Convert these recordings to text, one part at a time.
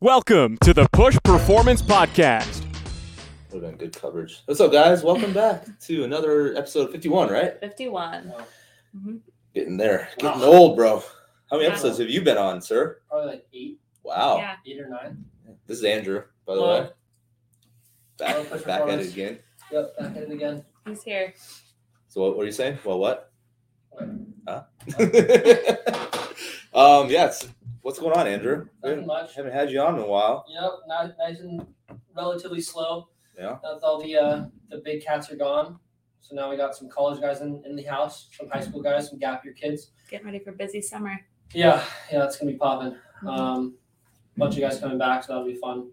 Welcome to the Push Performance Podcast. We're doing good coverage. What's up, guys? Welcome back to another episode 51, right? 51. Wow. Mm-hmm. Getting there. Getting old, bro. How many episodes have you been on, sir? Probably like 8. Wow. Yeah. 8 or 9. This is Andrew, by the way. Back at it again. Yep, back at it again. He's here. So what were you saying? Well, what? Huh? Yes. What's going on, Andrew? Nothing much. Haven't had you on in a while. Yep, nice and relatively slow. Yeah. That's all the big cats are gone. So now we got some college guys in the house, some high school guys, some gap year kids. Getting ready for busy summer. Yeah, it's going to be popping. Mm-hmm. Bunch of guys coming back, so that'll be fun.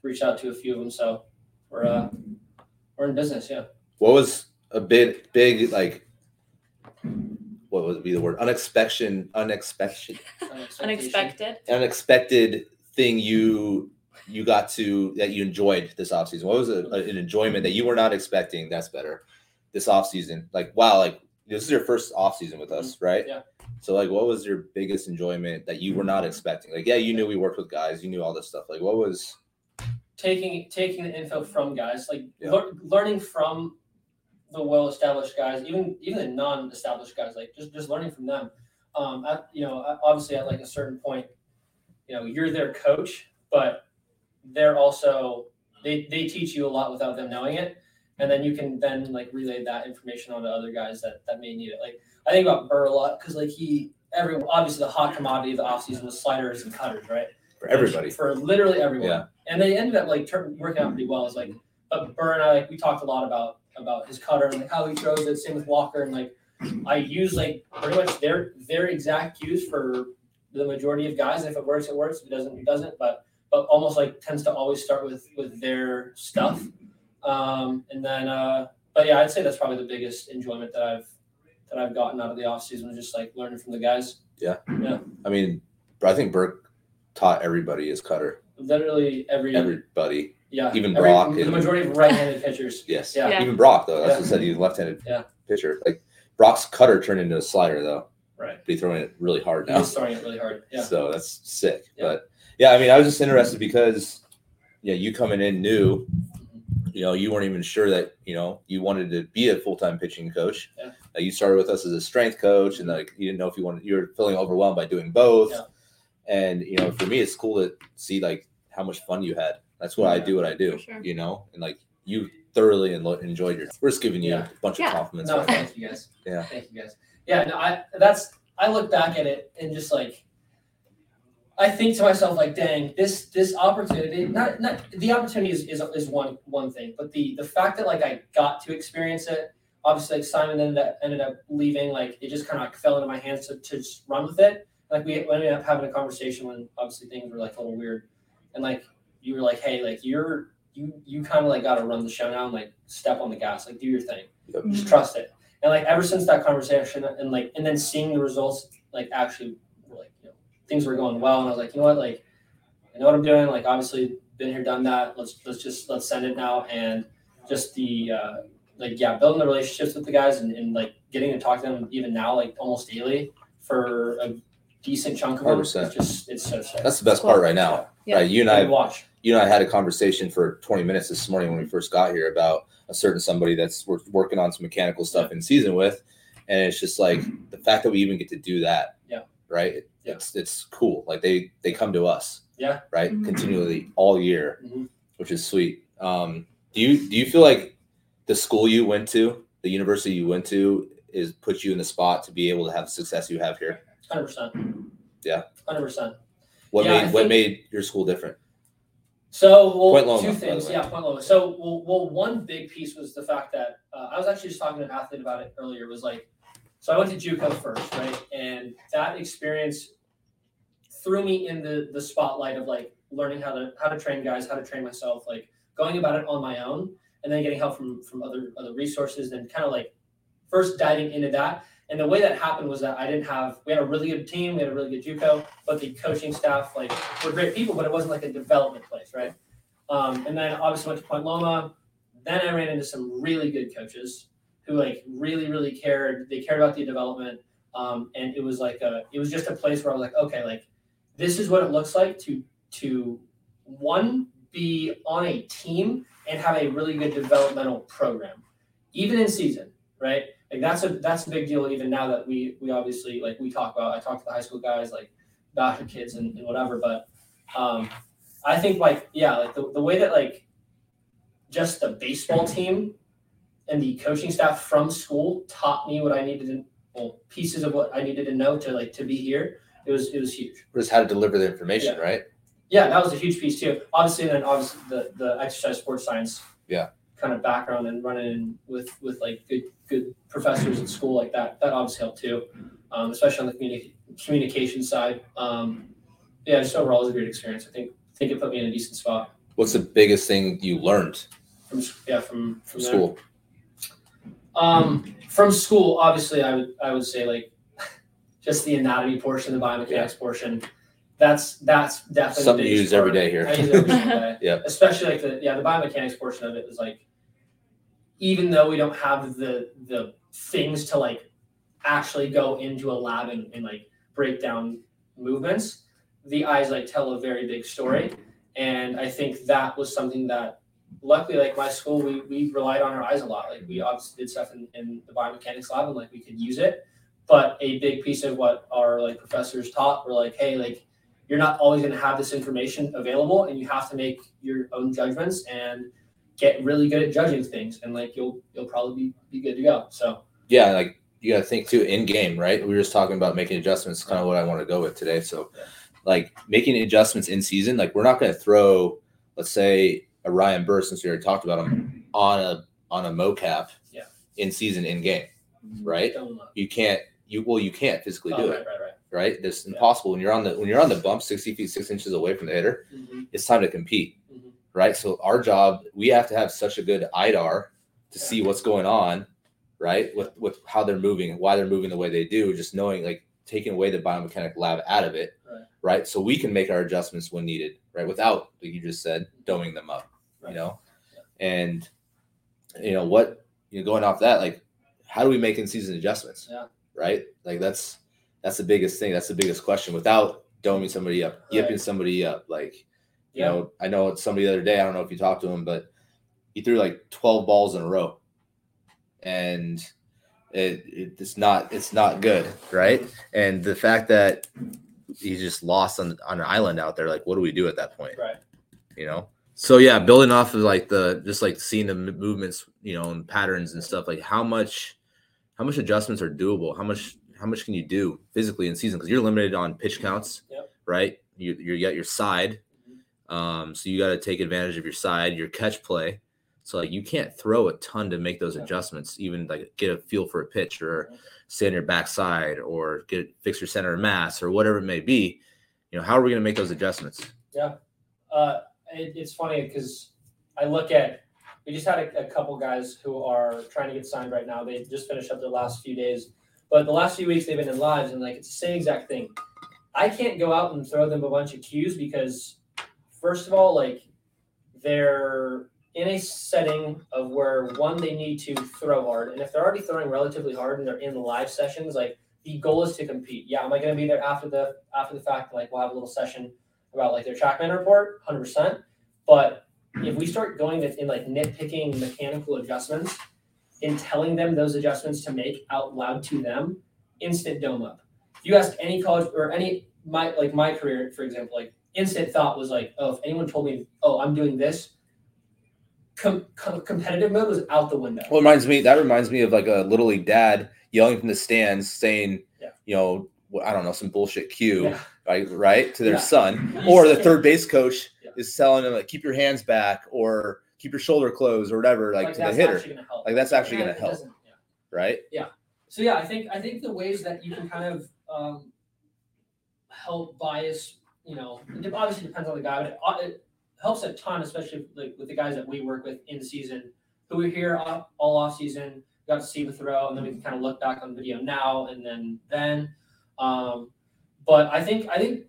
Reached out to a few of them, so we're in business, yeah. What was a big like... What would be the word? Unexpected thing you got to that you enjoyed this offseason. What was an enjoyment that you were not expecting? That's better. This offseason, this is your first offseason with us, right? Yeah. So what was your biggest enjoyment that you were not expecting? You knew we worked with guys, you knew all this stuff. What was taking the info from guys, learning from the well-established guys, even the non-established guys, just learning from them. Obviously at a certain point, you're their coach, but they're also they teach you a lot without them knowing it, and then you can then relay that information on to other guys that may need it. I think about Burr a lot because obviously the hot commodity of the offseason was sliders and cutters, right? For everybody, for literally everyone, yeah. And they ended up working out pretty well. But Burr and I we talked a lot about his cutter and how he throws it. Same with Walker, and I use pretty much their exact cues for the majority of guys. If it works, it works. If it doesn't, it doesn't. But almost tends to always start with their stuff. I'd say that's probably the biggest enjoyment that I've gotten out of the offseason was just learning from the guys. Yeah. Yeah. I mean, I think Burke taught everybody his cutter. Literally everybody. Yeah, even Brock. The majority of right-handed pitchers. Yes. Yeah. Even Brock, though. That's what said. He's a left-handed pitcher. Brock's cutter turned into a slider, though. Right. But he's throwing it really hard now. He's throwing it really hard. Yeah. So that's sick. Yeah. But yeah, I mean, I was just interested because, you coming in new, you weren't even sure that you wanted to be a full-time pitching coach. Yeah. You started with us as a strength coach, and you didn't know if you were feeling overwhelmed by doing both. Yeah. And for me, it's cool to see how much fun you had. That's why I do what I do, sure. And you thoroughly enjoyed your. We're just giving you a bunch of compliments. No, thank you guys. Yeah, thank you guys. Yeah, no, I look back at it and just I think to myself dang, this opportunity. Not the opportunity is one thing, but the fact that I got to experience it. Obviously, Simon ended up leaving. It just kind of fell into my hands to just run with it. We ended up having a conversation when obviously things were a little weird, and you were hey, you kind of got to run the show now and step on the gas, do your thing, just trust it. And ever since that conversation and and then seeing the results, actually, things were going well. And I was you know what, I know what I'm doing. Obviously been here, done that. Let's send it now. And just the, building the relationships with the guys and getting to talk to them even now, almost daily for a decent chunk of 100%. It's so sick. That's the best part right now. Yeah. Right. You and I had a conversation for 20 minutes this morning when we first got here about a certain somebody that's working on some mechanical stuff in season with, and it's just the fact that we even get to do that, right? It's cool. They come to us, right, mm-hmm. continually all year, mm-hmm. which is sweet. Do you feel the school you went to, the university you went to, is put you in the spot to be able to have the success you have here? 100%. Yeah. 100%. What made your school different? So, Point Loma, two things. Yeah, Point Loma. So, one big piece was the fact that I was actually just talking to an athlete about it earlier. So I went to JUCO first, right? And that experience threw me in the spotlight of learning how to train guys, how to train myself, going about it on my own, and then getting help from other resources, and kind of first diving into that. And the way that happened was that we had a really good team, we had a really good JUCO, but the coaching staff, were great people, but it wasn't a development place, right? And then obviously went to Point Loma. Then I ran into some really good coaches who really, really cared. They cared about the development. And it was just a place where I was okay, this is what it looks like to to, one, be on a team and have a really good developmental program, even in season, right? Like that's a big deal even now that we obviously, like we talk about, I talk to the high school guys, like doctor kids and whatever, but I think like, yeah, like the way that like just the baseball team and the coaching staff from school taught me what I needed to, well, pieces of what I needed to know to like to be here, it was huge. But it's how to deliver the information, yeah. Right? Yeah, that was a huge piece too. Obviously, and then obviously the exercise sports science kind of background and running in with like good professors at school like that obviously helped too, especially on the communication side. Just overall it was a great experience. I think it put me in a decent spot. What's the biggest thing you learned from school? From school, obviously, I would say like just the anatomy portion, the biomechanics portion. That's definitely something you use every day here. I use every day. Yeah. Especially like the biomechanics portion of it is like, even though we don't have the things to like actually go into a lab and like break down movements, the eyes like tell a very big story. And I think that was something that luckily, like my school, we relied on our eyes a lot. Like we obviously did stuff in the biomechanics lab and like we could use it. But a big piece of what our like professors taught were like, hey, like, you're not always going to have this information available and you have to make your own judgments and get really good at judging things. And like, you'll probably be good to go. So, yeah, like you got to think too in game, right? We were just talking about making adjustments, kind of what I want to go with today. So like making adjustments in season, like we're not going to throw, let's say a Ryan Burr, since we already talked about him, on a mocap in season, in game, right? You can't physically do it. Right? It's impossible. When you're on the bump 60 feet, 6 inches away from the hitter, it's time to compete, right? So our job, we have to have such a good IDAR to see what's going on, right? With how they're moving and why they're moving the way they do, just knowing, like taking away the biomechanic lab out of it, right? So we can make our adjustments when needed, right? Without, like you just said, doming them up, you know? Yeah. And, going off that, like, how do we make in-season adjustments, right? Like that's the biggest thing. That's the biggest question without doming somebody up, yipping somebody up. Like, you know, I know it's somebody the other day, I don't know if you talked to him, but he threw like 12 balls in a row and it's not good. Right. And the fact that he's just lost on an island out there, like, what do we do at that point? Right. You know? So yeah, building off of like just seeing the movements, and patterns and stuff, like how much adjustments are doable? How much can you do physically in season? Because you're limited on pitch counts, right? You got your side, so you got to take advantage of your side, your catch play. So like you can't throw a ton to make those adjustments, even like get a feel for a pitch or stay on your backside or fix your center of mass or whatever it may be. How are we going to make those adjustments? Yeah, it's funny because I look at we just had a couple guys who are trying to get signed right now. They just finished up their last few days. But the last few weeks they've been in lives and like it's the same exact thing. I can't go out and throw them a bunch of cues because first of all, like they're in a setting of where one, they need to throw hard. And if they're already throwing relatively hard and they're in the live sessions, like the goal is to compete. Yeah, am I gonna be there after the fact? Like we'll have a little session about like their TrackMan report, 100%. But if we start going in like nitpicking mechanical adjustments, in telling them those adjustments to make out loud to them, instant dome up. If you asked any college or my career, for example, like instant thought was like, oh, if anyone told me, oh, I'm doing this, competitive mode was out the window. Well, that reminds me of like a Little League dad yelling from the stands saying, I don't know, some bullshit cue, right? To their son, or the third base coach is telling them like, keep your hands back or keep your shoulder closed or whatever, like to the hitter. That's actually going to help. Right? Yeah. So yeah, I think the ways that you can kind of help bias, it obviously depends on the guy, but it helps a ton, especially like with the guys that we work with in season, who were here all off season, got to see the throw, and then we can kind of look back on video now and then. But I think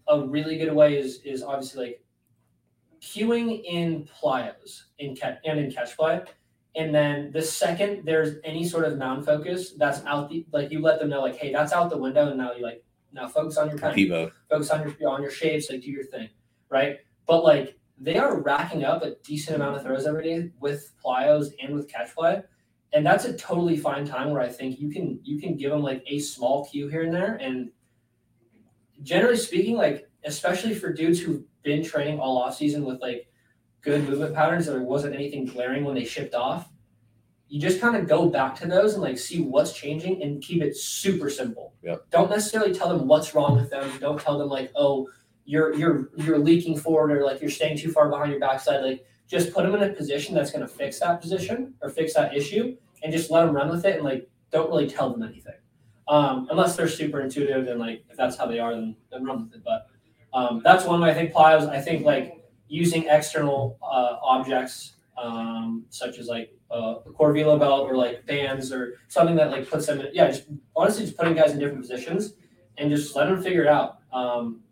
a really good way is obviously like cueing in plyos and in catch play, and then the second there's any sort of mound focus that's out the like you let them know like, hey, that's out the window, and now you like now focus on your pen, focus on your shapes, like do your thing, right? But, like, they are racking up a decent amount of throws every day with plyos and with catch play. And that's a totally fine time where I think you can give them, like, a small cue here and there. And generally speaking, like, especially for dudes who've been training all offseason with, like, good movement patterns, there wasn't anything glaring when they shipped off. You just kind of go back to those and, like, see what's changing and keep it super simple. Yep. Don't necessarily tell them what's wrong with them. Don't tell them, like, oh, you're leaking forward or, like, you're staying too far behind your backside. Like, just put them in a position that's going to fix that position or fix that issue and just let them run with it and, like, don't really tell them anything. Unless they're super intuitive and, like, if that's how they are, then run with it. But that's one way I think plyos. I think, like, using external objects such as, like, a Corvilla belt or, like, bands or something that, like, puts them in – yeah, just honestly just putting guys in different positions and just let them figure it out.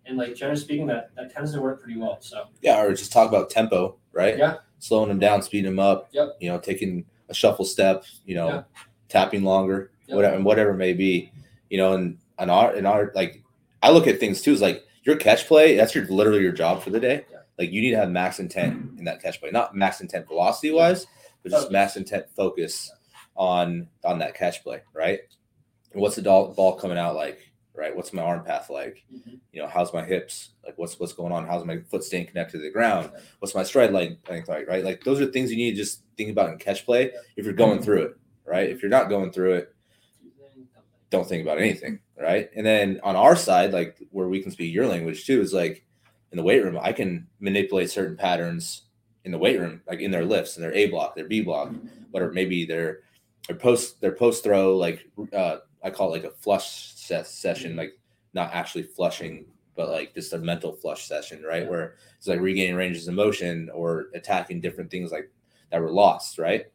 And, like, generally speaking, that tends to work pretty well. So yeah, or just talk about tempo, right? Yeah. Slowing them down, speeding them up. Yep. You know, taking a shuffle step, you know, yeah. Tapping longer, yep. whatever it may be. You know, and in our like, I look at things too. It's like your catch play, that's literally your job for the day. Yeah. Like, you need to have max intent in that catch play, not max intent velocity wise, but just max intent focus on that catch play, right? And what's the ball coming out like? Right? What's my arm path like? Mm-hmm. You know, how's my hips? Like, what's going on? How's my foot staying connected to the ground? Yeah. What's my stride length like, right? Like, those are things you need to just think about in catch play if you're going through it, right? If you're not going through it, don't think about anything, right? And then on our side, like, where we can speak your language too, is like in the weight room, I can manipulate certain patterns in the weight room, like in their lifts, in their A block, their B block, whatever, maybe their post throw, like, I call it like a flush session, like not actually flushing, but like just a mental flush session, right? Yeah. Where it's like regaining ranges of motion or attacking different things like that were lost, right?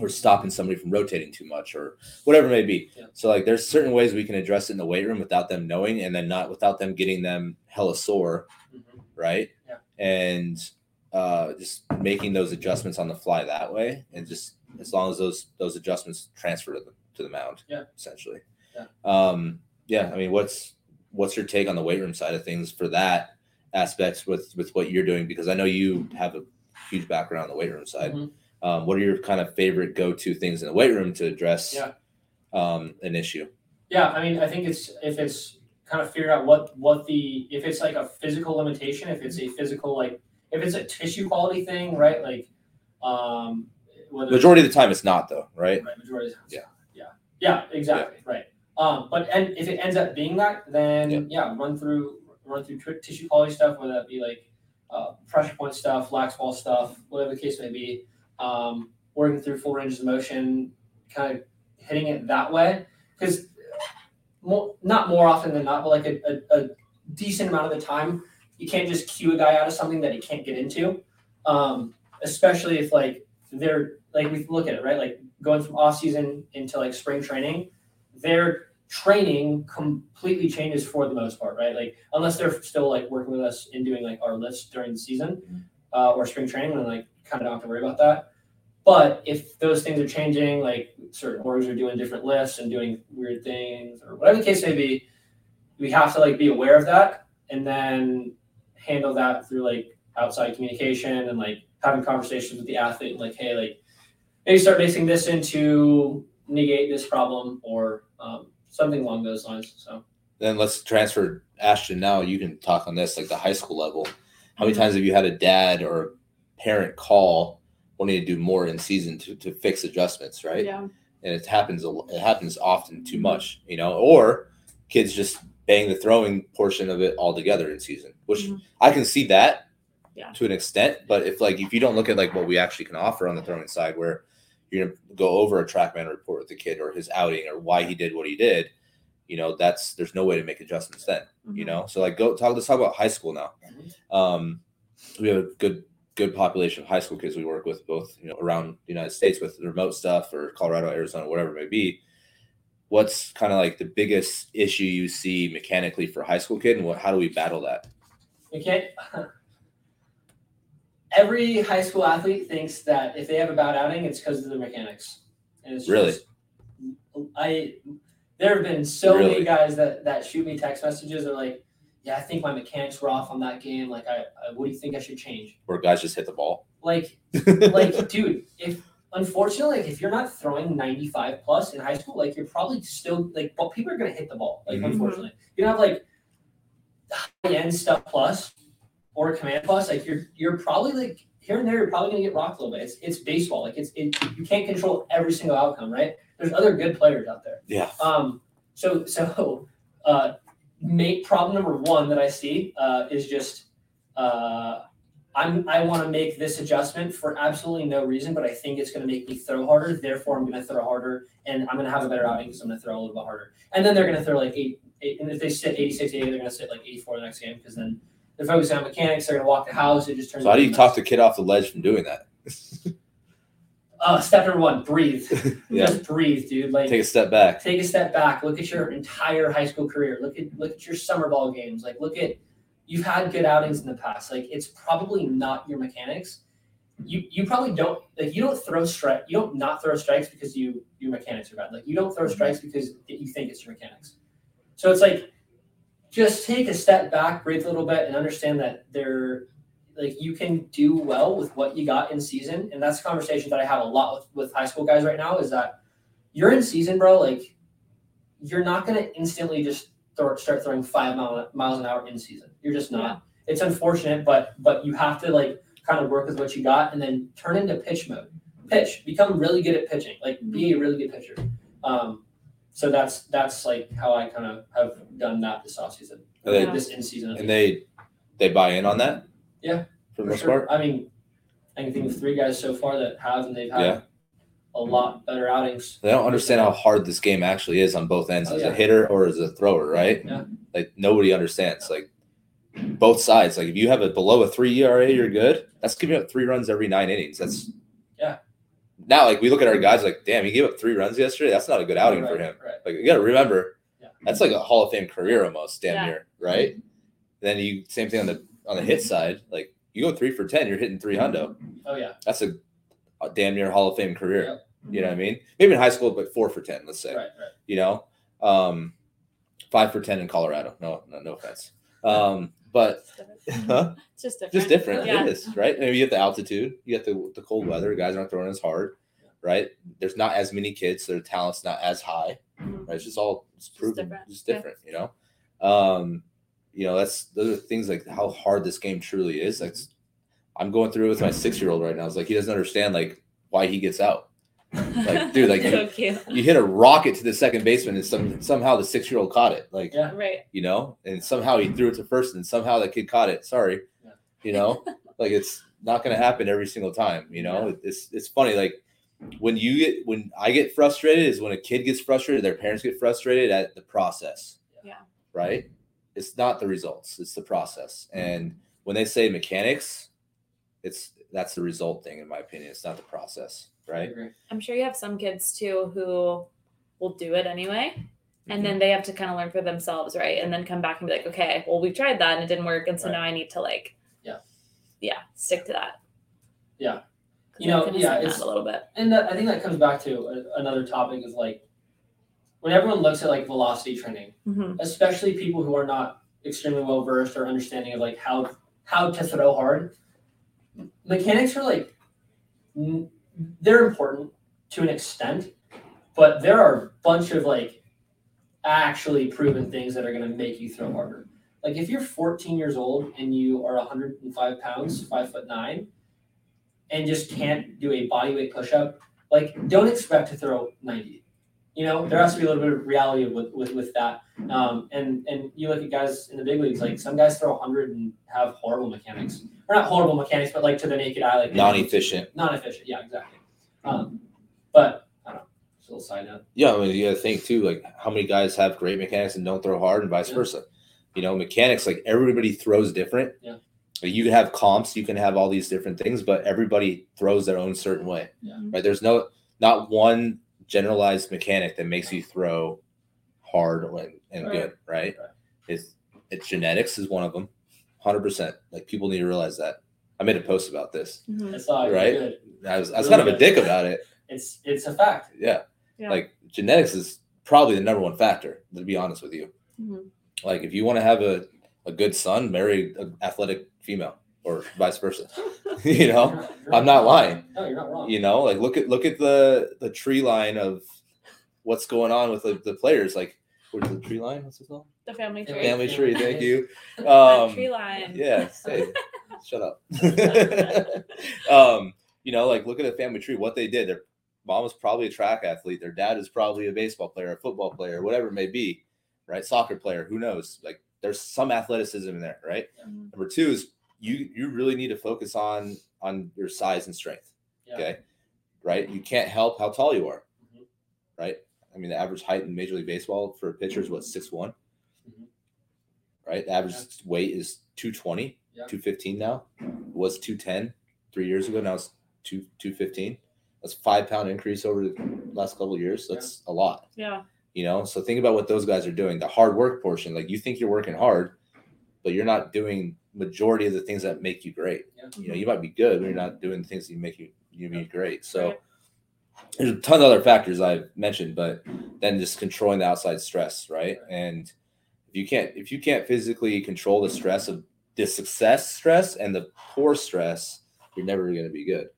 Or stopping somebody from rotating too much or whatever it may be. Yeah. So like there's certain ways we can address it in the weight room without them knowing and then not without them getting them hella sore, right? Yeah. And just making those adjustments on the fly that way, and just as long as those adjustments transfer to the mound, yeah, essentially. Yeah. I mean, what's your take on the weight room side of things for that aspects with what you're doing? Because I know you have a huge background on the weight room side. Mm-hmm. What are your kind of favorite go-to things in the weight room to address an issue? Yeah. I mean, I think if it's kind of figure out if it's like a physical limitation, if it's a physical, like if it's a tissue quality thing, right? Like, majority of the time it's not though. Right. Majority of the time. Yeah. Yeah, exactly. Yeah. Right. But if it ends up being that, then run through tissue quality stuff, whether that be like pressure point stuff, lax ball stuff, whatever the case may be, working through full ranges of motion, kind of hitting it that way. Because not more often than not, but like a decent amount of the time, you can't just cue a guy out of something that he can't get into. Especially if like they're like, we look at it, right? Like, going from off season into like spring training, their training completely changes for the most part, right? Like, unless they're still like working with us and doing like our lifts during the season or spring training, then like kind of don't have to worry about that. But if those things are changing, like certain orgs are doing different lifts and doing weird things or whatever the case may be, we have to like be aware of that and then handle that through like outside communication and like having conversations with the athlete, like, hey, like, maybe start basing this into negate this problem or something along those lines. So then let's transfer Ashton. Now you can talk on this, like the high school level. How many times have you had a dad or a parent call wanting to do more in season to fix adjustments, right? Yeah. And it happens often too much, you know, or kids just bang the throwing portion of it all together in season, which I can see that. Yeah. To an extent, but if you don't look at like what we actually can offer on the throwing side, where you're gonna go over a TrackMan report with the kid or his outing or why he did what he did, you know, there's no way to make adjustments then, you know. So like, let's talk about high school now. We have a good population of high school kids we work with, both, you know, around the United States with remote stuff or Colorado, Arizona, whatever it may be. What's kind of like the biggest issue you see mechanically for a high school kid, and how do we battle that? Okay. Every high school athlete thinks that if they have a bad outing, it's because of the mechanics. And it's really? There have been so many guys that shoot me text messages. They're like, yeah, I think my mechanics were off on that game. Like, I what do you think I should change? Or guys just hit the ball. Like, dude, if unfortunately, like, if you're not throwing 95 plus in high school, like, you're probably still like, well, people are gonna hit the ball. Like, mm-hmm. unfortunately, you don't have like high end stuff plus or command plus. Like, you're probably like here and there, you're probably gonna get rocked a little bit. It's baseball. Like, you can't control every single outcome, right? There's other good players out there. Yeah. So problem number one that I see is just I want to make this adjustment for absolutely no reason, but I think it's going to make me throw harder. Therefore, I'm going to throw harder, and I'm going to have a better outing because I'm going to throw a little bit harder. And then they're going to throw like eight, and if they sit 86, 80, they're going to sit like 84 the next game because then they're focused on mechanics. They're going to walk the house. It just turns. So how do you talk the kid off the ledge from doing that? Step number one, breathe. Yeah. Just breathe, dude. Like, take a step back. Take a step back. Look at your entire high school career. Look at your summer ball games. Like, look at you've had good outings in the past. Like, it's probably not your mechanics. You probably don't like you don't throw strike. You don't not throw strikes because your mechanics are bad. Like, you don't throw strikes because you think it's your mechanics. So it's like just take a step back, breathe a little bit, and understand that they're. Like, you can do well with what you got in season. And that's a conversation that I have a lot with high school guys right now is that you're in season, bro. Like, you're not going to instantly just start throwing 5 miles an hour in season. You're just not. It's unfortunate, but you have to, like, kind of work with what you got and then turn into pitch mode. Pitch. Become really good at pitching. Like, be a really good pitcher. So that's like, how I kind of have done that this offseason. This in-season. And they buy in on that? Yeah, for the most part. I mean, I can think of 3 guys so far that have, and they've had a lot better outings. They don't understand how hard this game actually is on both ends, as a hitter or as a thrower, right? Yeah. Like, nobody understands. Like, both sides. Like, if you have a below a 3 ERA, you're good. That's giving up 3 runs every 9 innings. That's Now, like, we look at our guys like, damn, he gave up 3 runs yesterday. That's not a good outing for him. Right. Like, you got to remember, that's like a Hall of Fame career almost, damn near, right? Then you same thing on the. On the hit side, like, you go 3 for 10, you're hitting 300. Oh yeah, that's a damn near Hall of Fame career. Yeah. You know what I mean? Maybe in high school, but 4 for 10, let's say. Right. You know, 5 for 10 in Colorado. No offense. But it's just different. Just different. Yeah. It is, right? I mean, you have the altitude, you have the cold weather. Guys aren't throwing as hard, right? There's not as many kids, so their talent's not as high. Right? It's just all proven, just different. Yeah. You know. You know, those are things like how hard this game truly is. Like, I'm going through it with my 6-year-old right now. It's like he doesn't understand like why he gets out. Like, dude, like so you hit a rocket to the second baseman and somehow the 6-year-old caught it. Like, right. You know, and somehow he threw it to first and somehow that kid caught it. Sorry, you know, like it's not going to happen every single time. You know, it's funny. Like when I get frustrated is when a kid gets frustrated, their parents get frustrated at the process. Yeah. Right. It's not the results, it's the process. And when they say mechanics, that's the result thing, in my opinion. It's not the process, right? I'm sure you have some kids too who will do it anyway, and then they have to kind of learn for themselves, right? And then come back and be like, okay, well, we tried that and it didn't work, and so now I need to like, stick to that. Yeah, you know, it's a little bit, and I think that comes back to another topic is like. When everyone looks at like velocity training, especially people who are not extremely well versed or understanding of like how to throw hard, mechanics are like they're important to an extent, but there are a bunch of like actually proven things that are going to make you throw harder. Like if you're 14 years old and you are 105 pounds, 5'9", and just can't do a bodyweight push-up, like don't expect to throw 90. You know, there has to be a little bit of reality with that. And you look at guys in the big leagues, like some guys throw 100 and have horrible mechanics. Or not horrible mechanics, but like to the naked eye. Like non-efficient. Non-efficient, yeah, exactly. But, I don't know, just a little side note. Yeah, I mean, you got to think too, like how many guys have great mechanics and don't throw hard and vice versa. You know, mechanics, like everybody throws different. Yeah. You can have comps, you can have all these different things, but everybody throws their own certain way. Yeah. Right? There's not one generalized mechanic that makes you throw hard and good, right? It's genetics is one of them, 100%. Like people need to realize that. I made a post about this, right? I was really kind of a dick about it. It's a fact. Yeah, like genetics is probably the number one factor. To be honest with you, like if you want to have a a good son marry an athletic female, or vice versa. You know, I'm not lying. No, you're not wrong. You know, like look at the tree line of what's going on with the players. Like, where's the tree line? What's it called? The family tree. Family tree. Thank you. Tree line. Yeah. Hey, shut up. You know, like look at the family tree. What they did. Their mom was probably a track athlete. Their dad is probably a baseball player, a football player, whatever it may be. Right? Soccer player. Who knows? Like, there's some athleticism in there, right? Mm-hmm. Number two is you really need to focus on your size and strength. Yeah. Okay. Right. You can't help how tall you are. Mm-hmm. Right. I mean, the average height in Major League Baseball for a pitcher is what, 6'1", mm-hmm. right? The average weight is 220, 215 now. It was 210 3 years ago. Now it's 215. That's a 5-pound increase over the last couple of years. That's a lot. Yeah. You know, so think about what those guys are doing. The hard work portion, like you think you're working hard, but you're not doing majority of the things that make you great. Yeah. You know, you might be good, but you're not doing the things that make you be great. So there's a ton of other factors I've mentioned, but then just controlling the outside stress, right? And if you can't physically control the stress of the success stress and the poor stress, you're never going to be good.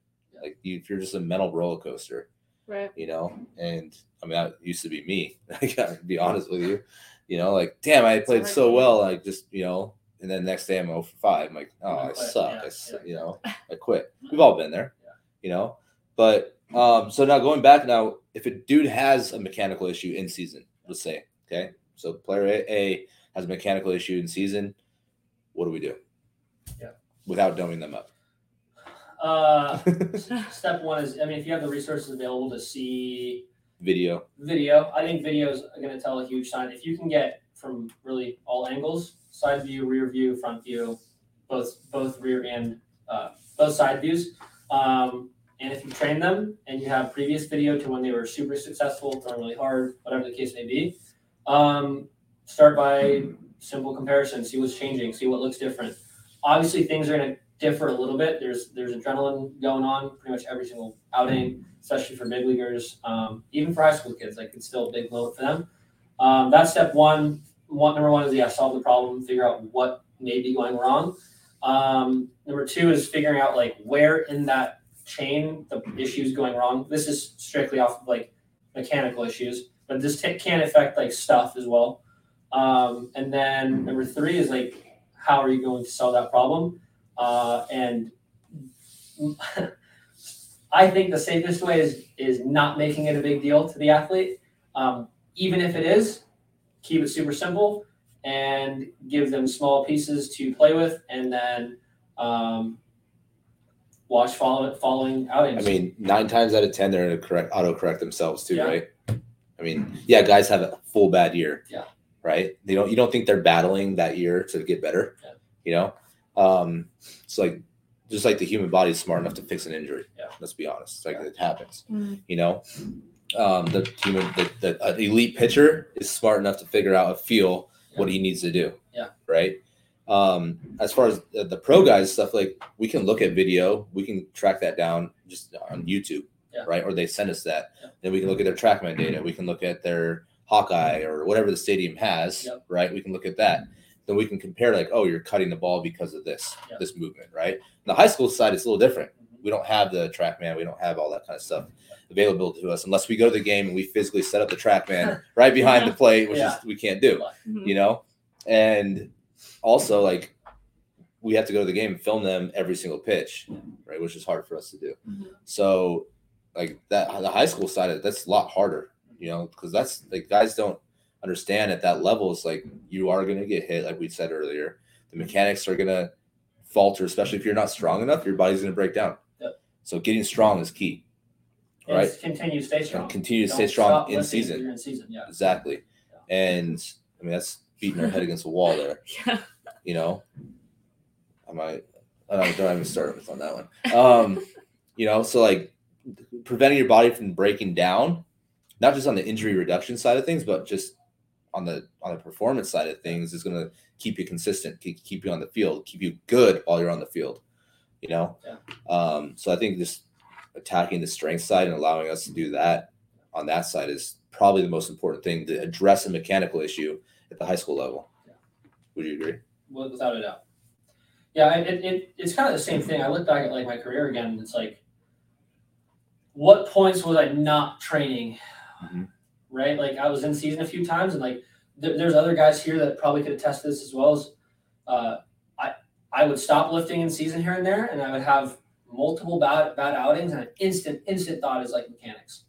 Like if you're just a mental roller coaster, right? You know, and I mean that used to be me. I gotta be honest with you. You know, like damn, I played so well, like just you know, and then the next day I'm 0 for 5. I'm like, oh, I suck. You know, I quit. We've all been there. You know, but. So now going back now, if a dude has a mechanical issue in season, let's say, okay, so player A has a mechanical issue in season, what do we do? Yeah. Without doming them up. Step one is, I mean, if you have the resources available to see video, I think video is going to tell a huge sign. If you can get from really all angles, side view, rear view, front view, both rear and, both side views, and if you train them and you have previous video to when they were super successful, throwing really hard, whatever the case may be, start by simple comparison. See what's changing. See what looks different. Obviously, things are going to differ a little bit. There's adrenaline going on pretty much every single outing, especially for big leaguers, even for high school kids. Like it's still a big moment for them. That's step one. Number one is solve the problem, figure out what may be going wrong. Number two is figuring out like where in that chain the issues going wrong. This is strictly off of like mechanical issues, but this can affect like stuff as well. And then number three is like, how are you going to solve that problem? And I think the safest way is not making it a big deal to the athlete. Even if it is, keep it super simple and give them small pieces to play with. And then, watch following outings. I mean, 9 times out of 10, they're going to autocorrect themselves too, right? I mean, guys have a full bad year, right? They don't. You don't think they're battling that year to get better, you know? It's like just like the human body is smart enough to fix an injury. Let's be honest, it's like it happens, you know. The elite pitcher is smart enough to figure out what he needs to do, right? As far as the pro guys stuff, like we can look at video, we can track that down just on YouTube, right? Or they send us that. Then we can look at their TrackMan data. We can look at their Hawkeye or whatever the stadium has, right? We can look at that. Then we can compare like, oh, you're cutting the ball because of this movement, right? And the high school side is a little different. We don't have the TrackMan. We don't have all that kind of stuff available to us unless we go to the game and we physically set up the TrackMan right behind the plate, which is we can't do, you know? And also, like, we have to go to the game and film them every single pitch, right? Which is hard for us to do. So, like, the high school side of it, that's a lot harder, you know, because that's like guys don't understand at that level. It's like you are going to get hit, like we said earlier. The mechanics are going to falter, especially if you're not strong enough, your body's going to break down. So, getting strong is key. All right. Continue to stay strong. Continue to stay strong in season. You're in season. Yeah. Exactly. Yeah. And I mean, that's beating her head against the wall there. You know, don't even start with on that one. You know, so like preventing your body from breaking down, not just on the injury reduction side of things, but just on the performance side of things is going to keep you consistent, keep you on the field, keep you good while you're on the field, you know? Yeah. So I think just attacking the strength side and allowing us to do that on that side is probably the most important thing to address a mechanical issue at the high school level. Would you agree? without a doubt. Yeah, it's kind of the same thing. I look back at like my career again, and it's like, what points was I not training? Mm-hmm. Right, like I was in season a few times, and like there's other guys here that probably could attest to this as well. As I would stop lifting in season here and there, and I would have multiple bad outings, and an instant thought is like mechanics.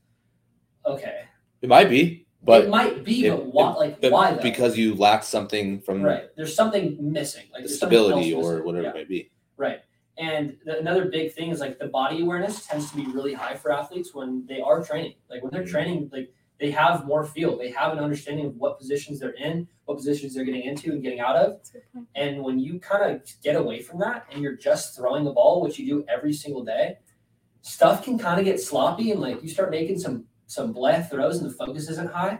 Okay, it might be, but why? Though? Because you lack something from right. There's something missing, like the stability or whatever it might be. Right, and another big thing is like the body awareness tends to be really high for athletes when they are training. Like when they're training, like they have more feel. They have an understanding of what positions they're in, what positions they're getting into and getting out of. And when you kind of get away from that and you're just throwing the ball, which you do every single day, stuff can kind of get sloppy, and like you start making some bleh throws and the focus isn't high.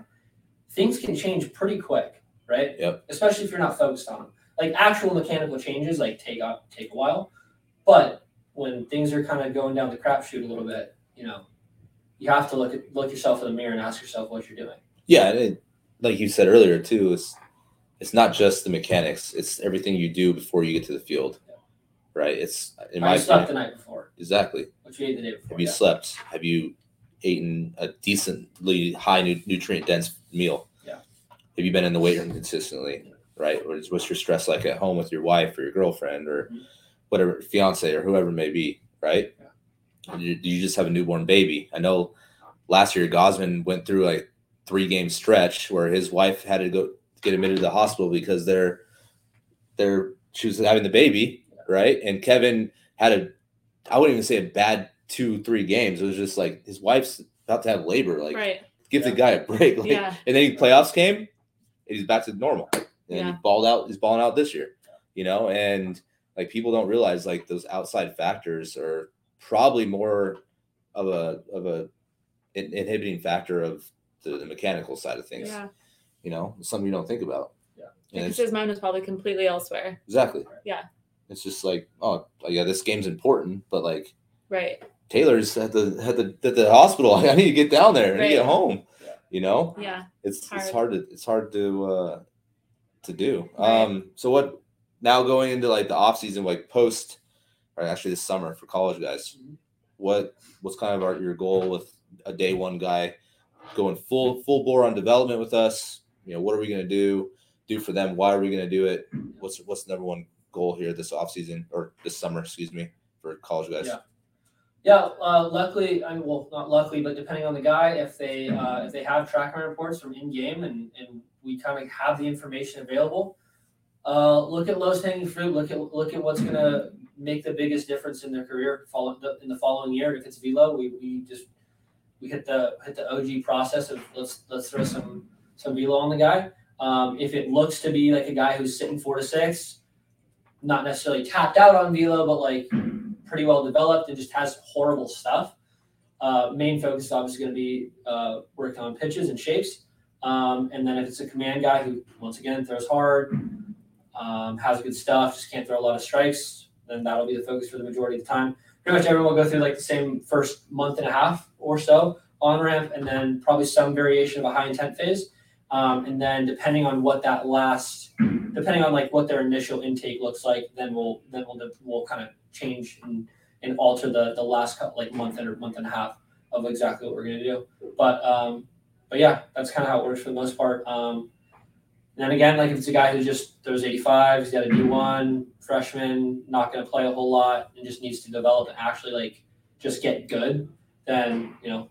Things can change pretty quick, right? Yep. Especially if you're not focused on them. Like actual mechanical changes, like take a while. But when things are kind of going down the crapshoot a little bit, you know, you have to look yourself in the mirror and ask yourself what you're doing. Yeah, and like you said earlier too, it's not just the mechanics; it's everything you do before you get to the field, right? It's slept the night before, exactly. What you ate the day before? Have you slept? Have you eaten a decently high nutrient dense meal? Yeah. Have you been in the weight room consistently? Yeah. Right? Or what's your stress like at home with your wife or your girlfriend or whatever, fiance or whoever it may be? Right. Yeah. You just have a newborn baby. I know last year Gosman went through a 3-game stretch where his wife had to go get admitted to the hospital because she was having the baby, right? And Kevin had I wouldn't even say a bad 2-3 games. It was just like his wife's about to have labor. Like, give the guy a break. Like, and then the playoffs came, and he's back to normal. And he balled out. He's balling out this year, you know. And like people don't realize like those outside factors are probably more of a inhibiting factor of the mechanical side of things. Yeah. You know, it's something you don't think about. Yeah. Because his mind was probably completely elsewhere. Exactly. Yeah. It's just like, oh yeah, this game's important, but like, right. Taylor's at the hospital. I need to get down there and get home. Yeah. You know. Yeah. It's hard to do. Right. So what now going into like the off season, like post. Or actually this summer for college guys, what's kind of your goal with a day one guy going full bore on development with us? You know, what are we going to do for them? Why are we going to do it? What's the number one goal here this offseason or this summer, excuse me, for college guys? Yeah. Luckily, I mean, well, not luckily, but depending on the guy, if they have tracking reports from in game and we kind of have the information available, look at lowest hanging fruit. Look at what's going to make the biggest difference in their career in the following year. If it's velo, we hit the OG process of let's throw some velo on the guy. If it looks to be like a guy who's sitting 4 to 6, not necessarily tapped out on velo, but like pretty well developed and just has horrible stuff. Main focus is obviously going to be working on pitches and shapes. And then if it's a command guy who once again throws hard, has good stuff, just can't throw a lot of strikes, then that'll be the focus for the majority of the time. Pretty much everyone will go through like the same first month and a half or so on ramp, and then probably some variation of a high intent phase. And then depending on like what their initial intake looks like, then we'll kind of change and alter the last couple, like month and a half of exactly what we're going to do. But yeah, that's kind of how it works for the most part. And then again, like if it's a guy who just throws 85, he's got a D1, freshman, not going to play a whole lot, and just needs to develop and actually like just get good, then, you know,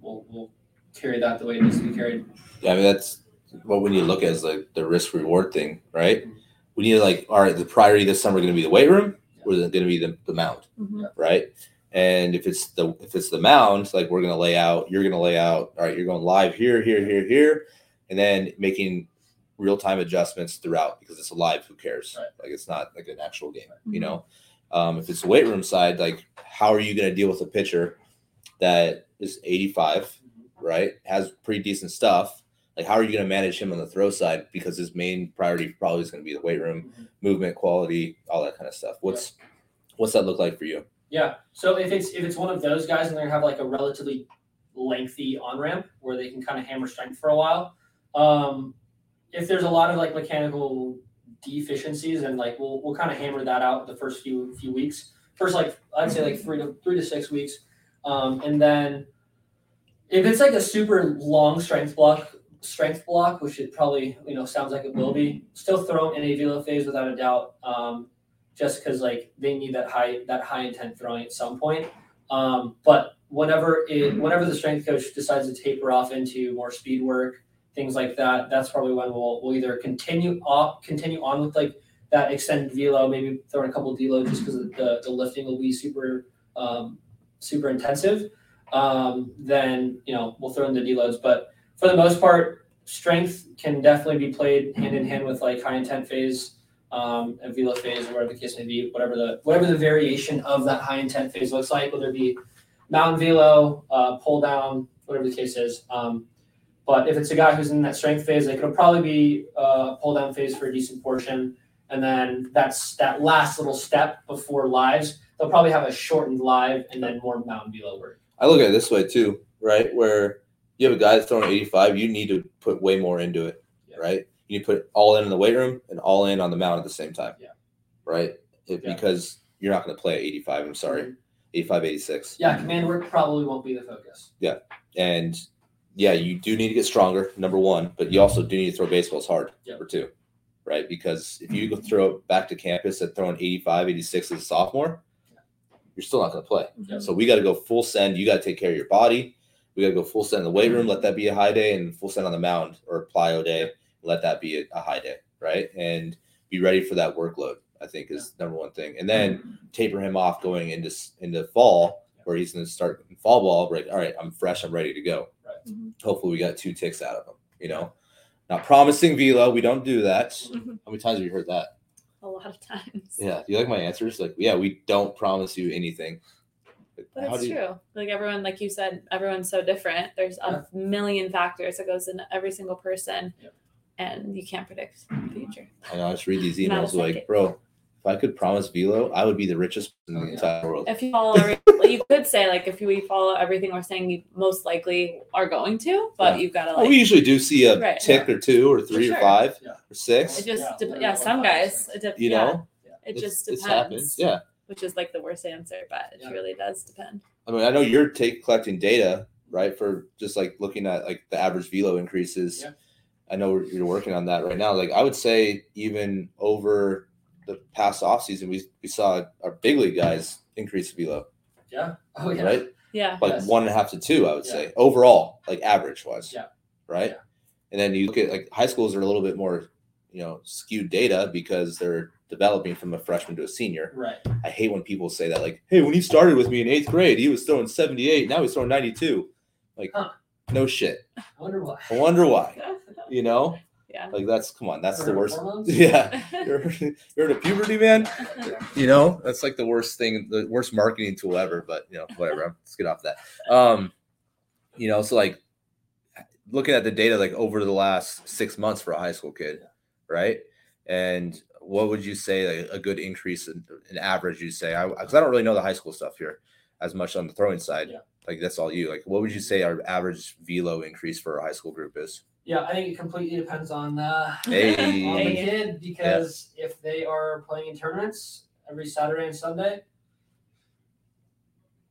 we'll carry that the way it needs to be carried. Yeah, I mean, that's what we need to look at is like the risk-reward thing, right? Mm-hmm. We need to like, all right, the priority this summer is going to be the weight room or is it going to be the mound, right? And if it's the mound, like we're going to lay out, you're going to lay out, all right, you're going live here, and then making – real-time adjustments throughout because it's live. Who cares? Right. Like it's not like an actual game, you know. If it's the weight room side, like how are you going to deal with a pitcher that is 85, right? Has pretty decent stuff. Like how are you going to manage him on the throw side because his main priority probably is going to be the weight room, movement quality, all that kind of stuff. What's that look like for you? Yeah. So if it's one of those guys and they have like a relatively lengthy on ramp where they can kind of hammer strength for a while. If there's a lot of like mechanical deficiencies, and like we'll kind of hammer that out the first few weeks. First, like I'd say like three to 6 weeks, and then if it's like a super long strength block, which it probably sounds like it will be, still throw in a Avila phase without a doubt, just because like they need that high intent throwing at some point. But whenever the strength coach decides to taper off into more speed work, things like that, that's probably when we'll either continue on with like that extended velo, maybe throw in a couple of deloads just because the lifting will be super intensive. Then we'll throw in the deloads, but for the most part, strength can definitely be played hand in hand with like high intent phase, and velo phase, whatever the case may be. Whatever the variation of that high intent phase looks like, whether it be mountain velo, pull down, whatever the case is. But if it's a guy who's in that strength phase, like it'll probably be a pull down phase for a decent portion. And then that's that last little step before lives. They'll probably have a shortened live and then more mountain velo work. I look at it this way too, right? Where you have a guy that's throwing 85, you need to put way more into it, yeah. Right? You need to put all in the weight room and all in on the mound at the same time, yeah. Right? Because you're not going to play at 85, I'm sorry, mm-hmm. 85, 86. Yeah, command work probably won't be the focus. Yeah, and – yeah, you do need to get stronger, number one, but you also do need to throw baseballs hard, yep. Number two, right? Because if you go throw it back to campus at throwing 85, 86 as a sophomore, you're still not going to play. Yep. So we got to go full send. You got to take care of your body. We got to go full send in the weight room. Let that be a high day, and full send on the mound or plyo day. Let that be a high day, right? And be ready for that workload, I think, is number one thing. And then taper him off going into fall where he's going to start fall ball. Like, all right, I'm fresh. I'm ready to go. Mm-hmm. Hopefully we got 2 ticks out of them, Not promising velo. We don't do that. Mm-hmm. How many times have you heard that? A lot of times. Yeah. Do you like my answers? Like, yeah, we don't promise you anything. But it's true. Like everyone, like you said, everyone's so different. There's a million factors that goes into every single person, and you can't predict the future. I know. I just read these emails like, bro, if I could promise velo, I would be the richest person in the entire world. If you follow, you could say like, if we follow everything we're saying, you most likely are going to, but you've got to. Like, we usually do see a tick or 2 or 3 or 5 or 6. It just some guys. It just depends. It happens. Yeah, which is like the worst answer, but it really does depend. I mean, I know you're collecting data, right? For just like looking at like the average velo increases. Yeah. I know you're working on that right now. Like I would say, even over the past off season, we saw our big league guys increase velo. Yeah. Oh yeah. Right. Yeah. Like 1.5 to 2, I would say overall, like average wise. Yeah. Right. Yeah. And then you look at like high schools are a little bit more, skewed data because they're developing from a freshman to a senior. Right. I hate when people say that, like, hey, when he started with me in 8th grade, he was throwing 78. Now he's throwing 92. Like, no shit. I wonder why. Yeah. Like that's that's the worst. Hormones? Yeah, you're in a puberty, man. That's like the worst thing, the worst marketing tool ever. But whatever. Let's get off that. So like looking at the data, like over the last 6 months for a high school kid, right? And what would you say like, a good increase in average? You say because I don't really know the high school stuff here as much on the throwing side. Yeah. Like that's all you. Like what would you say our average velo increase for a high school group is? Yeah, I think it completely depends on the kid because if they are playing in tournaments every Saturday and Sunday,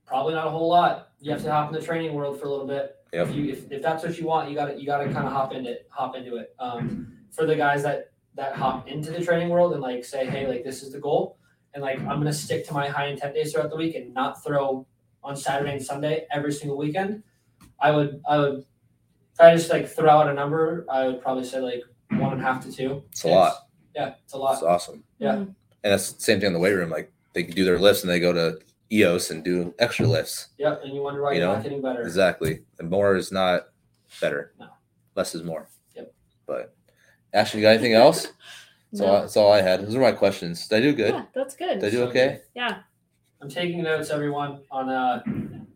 probably not a whole lot. You have to hop in the training world for a little bit. Yep. If that's what you want, you gotta kind of hop into it. For the guys that hop into the training world and like say, hey, like this is the goal, and like I'm gonna stick to my high intent days throughout the week and not throw on Saturday and Sunday every single weekend, I would. If I just like throw out a number, I would probably say like 1.5 to 2. It's a lot. Yeah, it's a lot. It's awesome. Yeah. Mm-hmm. And that's the same thing in the weight room. Like they can do their lifts and they go to EOS and do extra lifts. Yeah. And you wonder why you're not getting better. Exactly. And more is not better. No. Less is more. Yep. But Ashley, you got anything else? That's all I had. Those are my questions. Did I do good? Yeah, that's good. Did I do okay? Yeah. I'm taking notes, everyone, on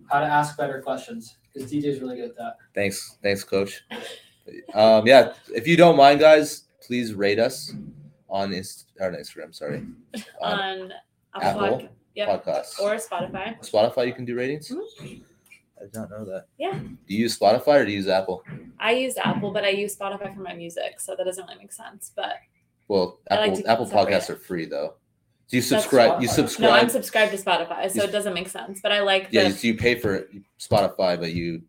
how to ask better questions. Because DJ's really good at that. Thanks, Coach. If you don't mind, guys, please rate us on Instagram. Sorry, on Apple Podcasts or Spotify. Spotify, you can do ratings. Mm-hmm. I did not know that. Yeah. Do you use Spotify or do you use Apple? I use Apple, but I use Spotify for my music, so that doesn't really make sense. But Well, Apple podcasts are free though. Do you subscribe? No, I'm subscribed to Spotify, so it doesn't make sense. But I like. Yeah, so you pay for Spotify, but you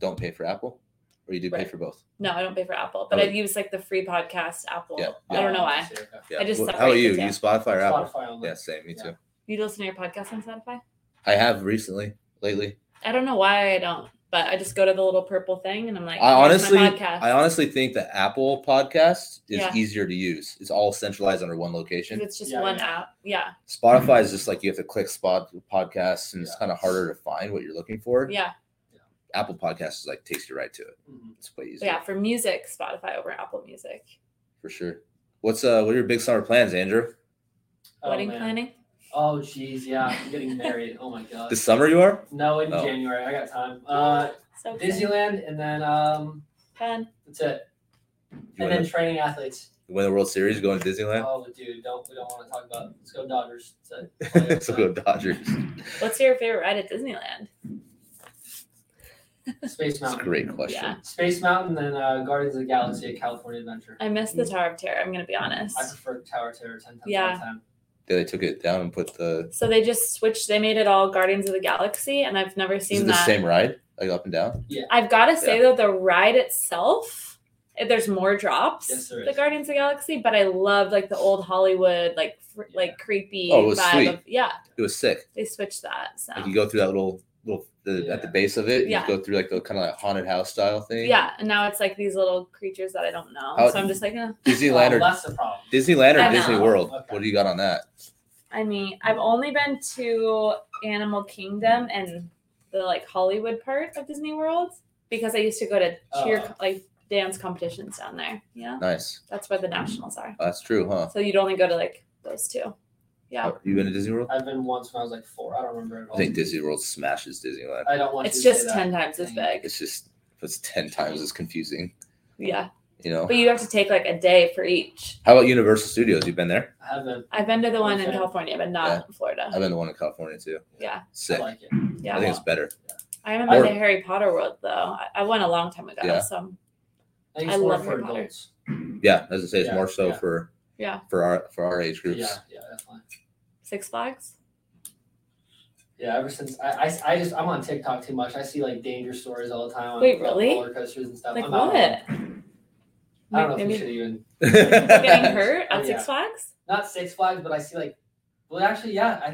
don't pay for Apple, or you do pay for both? No, I don't pay for Apple, but I use like the free podcast Apple. Yeah, yeah. I don't know why. Yeah. I just. Well, how are you? You use Spotify or Apple? Spotify. Yeah, same. Me too. You listen to your podcast on Spotify? I have lately. I don't know why I don't, but I just go to the little purple thing and I'm like, I honestly think that Apple Podcast is easier to use. It's all centralized under one location. It's just one app. Yeah. Spotify is just like you have to click podcasts and it's kind of harder to find what you're looking for. Yeah. Apple Podcasts is like takes you right to it. Mm-hmm. It's way easier. But yeah, for music, Spotify over Apple Music. For sure. What are your big summer plans, Andrew? Wedding planning. Oh geez, yeah, I'm getting married. Oh my god. This summer you are? No, in January. I got time. Disneyland and then Penn. That's it. And then training athletes. You win the World Series, going to Disneyland? Oh dude, we don't want to talk about it. Let's go Dodgers. Let's go Dodgers. What's your favorite ride at Disneyland? Space Mountain. That's a great question. Yeah. Space Mountain, then Guardians of the Galaxy, a California Adventure. I miss the Tower of Terror, I'm gonna be honest. I prefer Tower of Terror 10 times out of 10. They took it down and put the. So they just switched. They made it all Guardians of the Galaxy, and I've never seen that. Is it the same ride, like up and down? Yeah. I've got to say though, the ride itself, there's more drops. Yes, there is. The Guardians of the Galaxy, but I loved like the old Hollywood, like creepy. Oh, it was vibe sweet. It was sick. They switched that. So. Like you go through that little at the base of it. You go through like the kind of like haunted house style thing. Yeah, and now it's like these little creatures that I don't know. So I'm just like, Disneyland or Disney World. Okay. What do you got on that? I mean, I've only been to Animal Kingdom and the like Hollywood part of Disney World because I used to go to dance competitions down there. Yeah, nice. That's where the nationals are. Oh, that's true, huh? So you'd only go to like those two. Yeah. You been to Disney World? I've been once when I was like 4. I don't remember at all. I think Disney World smashes Disneyland. I don't want to. It's just 10 times as big. It's 10 times as confusing. Yeah. You know. But you have to take like a day for each. How about Universal Studios? You've been there? I haven't. I've been to the one in California, but not in Florida. I've been to the one in California too. Yeah. Sick. I like it. Yeah. I think it's better. Yeah. I haven't been to Harry Potter World though. I went a long time ago. Yeah. So I love Harry Potter. Yeah, as I say, it's more so for. Yeah. For our age groups. Yeah, definitely. Six Flags? Yeah, ever since I'm on TikTok too much. I see like danger stories all the time on really? Roller coasters and stuff. Like what? I don't know if we should even getting hurt at Six Flags? Not Six Flags, but I see like I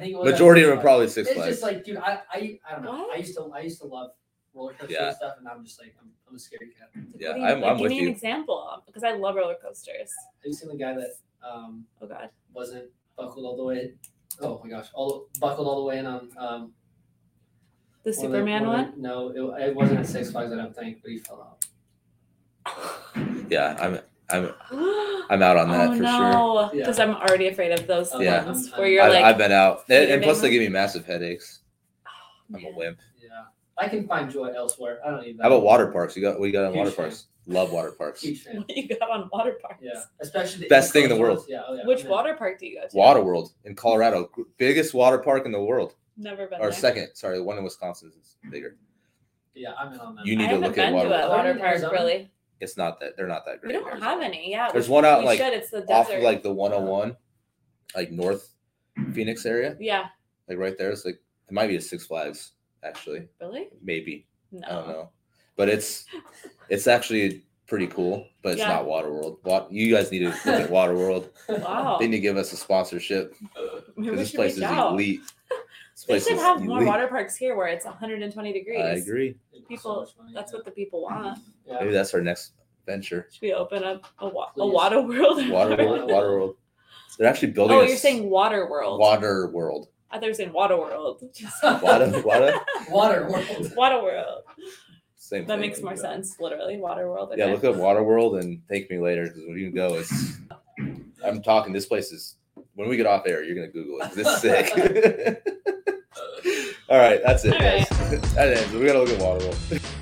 think it was majority of them probably Six Flags. It's just like, dude, I don't know. What? I used to love roller coaster stuff, and I'm just like, I'm a scared cat. Yeah, I'm with you. Give me an example because I love roller coasters. Have you seen the guy that wasn't buckled all the way. Oh my gosh, buckled all the way in on the Superman one? No, it wasn't at Six Flags. I don't think, but he fell out. Yeah, I'm out on that sure. Because I'm already afraid of those ones where you're like. I've been out, and plus they give me massive headaches. Oh, I'm a wimp. Yeah, I can find joy elsewhere. I don't need that. How about water parks? We got on water parks. Love water parks. What you got on water parks? Yeah, especially the best thing in the world. Yeah, oh yeah. Which water park do you go to? Water World in Colorado, biggest water park in the world. Never been. Or there. Second, sorry, the one in Wisconsin is bigger. Yeah, I'm in on that. You need to look at water park. Really, it's not that they're not that great. We don't have any. Yeah, there's one out like it's the off of, like the 101, like North Phoenix area. Yeah, like right there. It's like it might be a Six Flags actually. Really? Maybe. No. I don't know. But it's actually pretty cool, but it's not Water World. You guys need to look at Water World. Wow. They need to give us a sponsorship. This place is elite. They should have more water parks here where it's 120 degrees. I agree. That's what the people want. Yeah. Maybe that's our next venture. Should we open up a Water World? Water World. They're actually building. Oh, you're saying Water World. Water World. I thought you were saying Water World. Water World. Water World. Same that thing. Makes more sense, literally. Water World. Okay. Yeah, look up Water World and thank me later because when you go, I'm talking. This place is when we get off air, you're gonna Google it. This is sick. All right, that's it. That ends. We gotta look at Water World.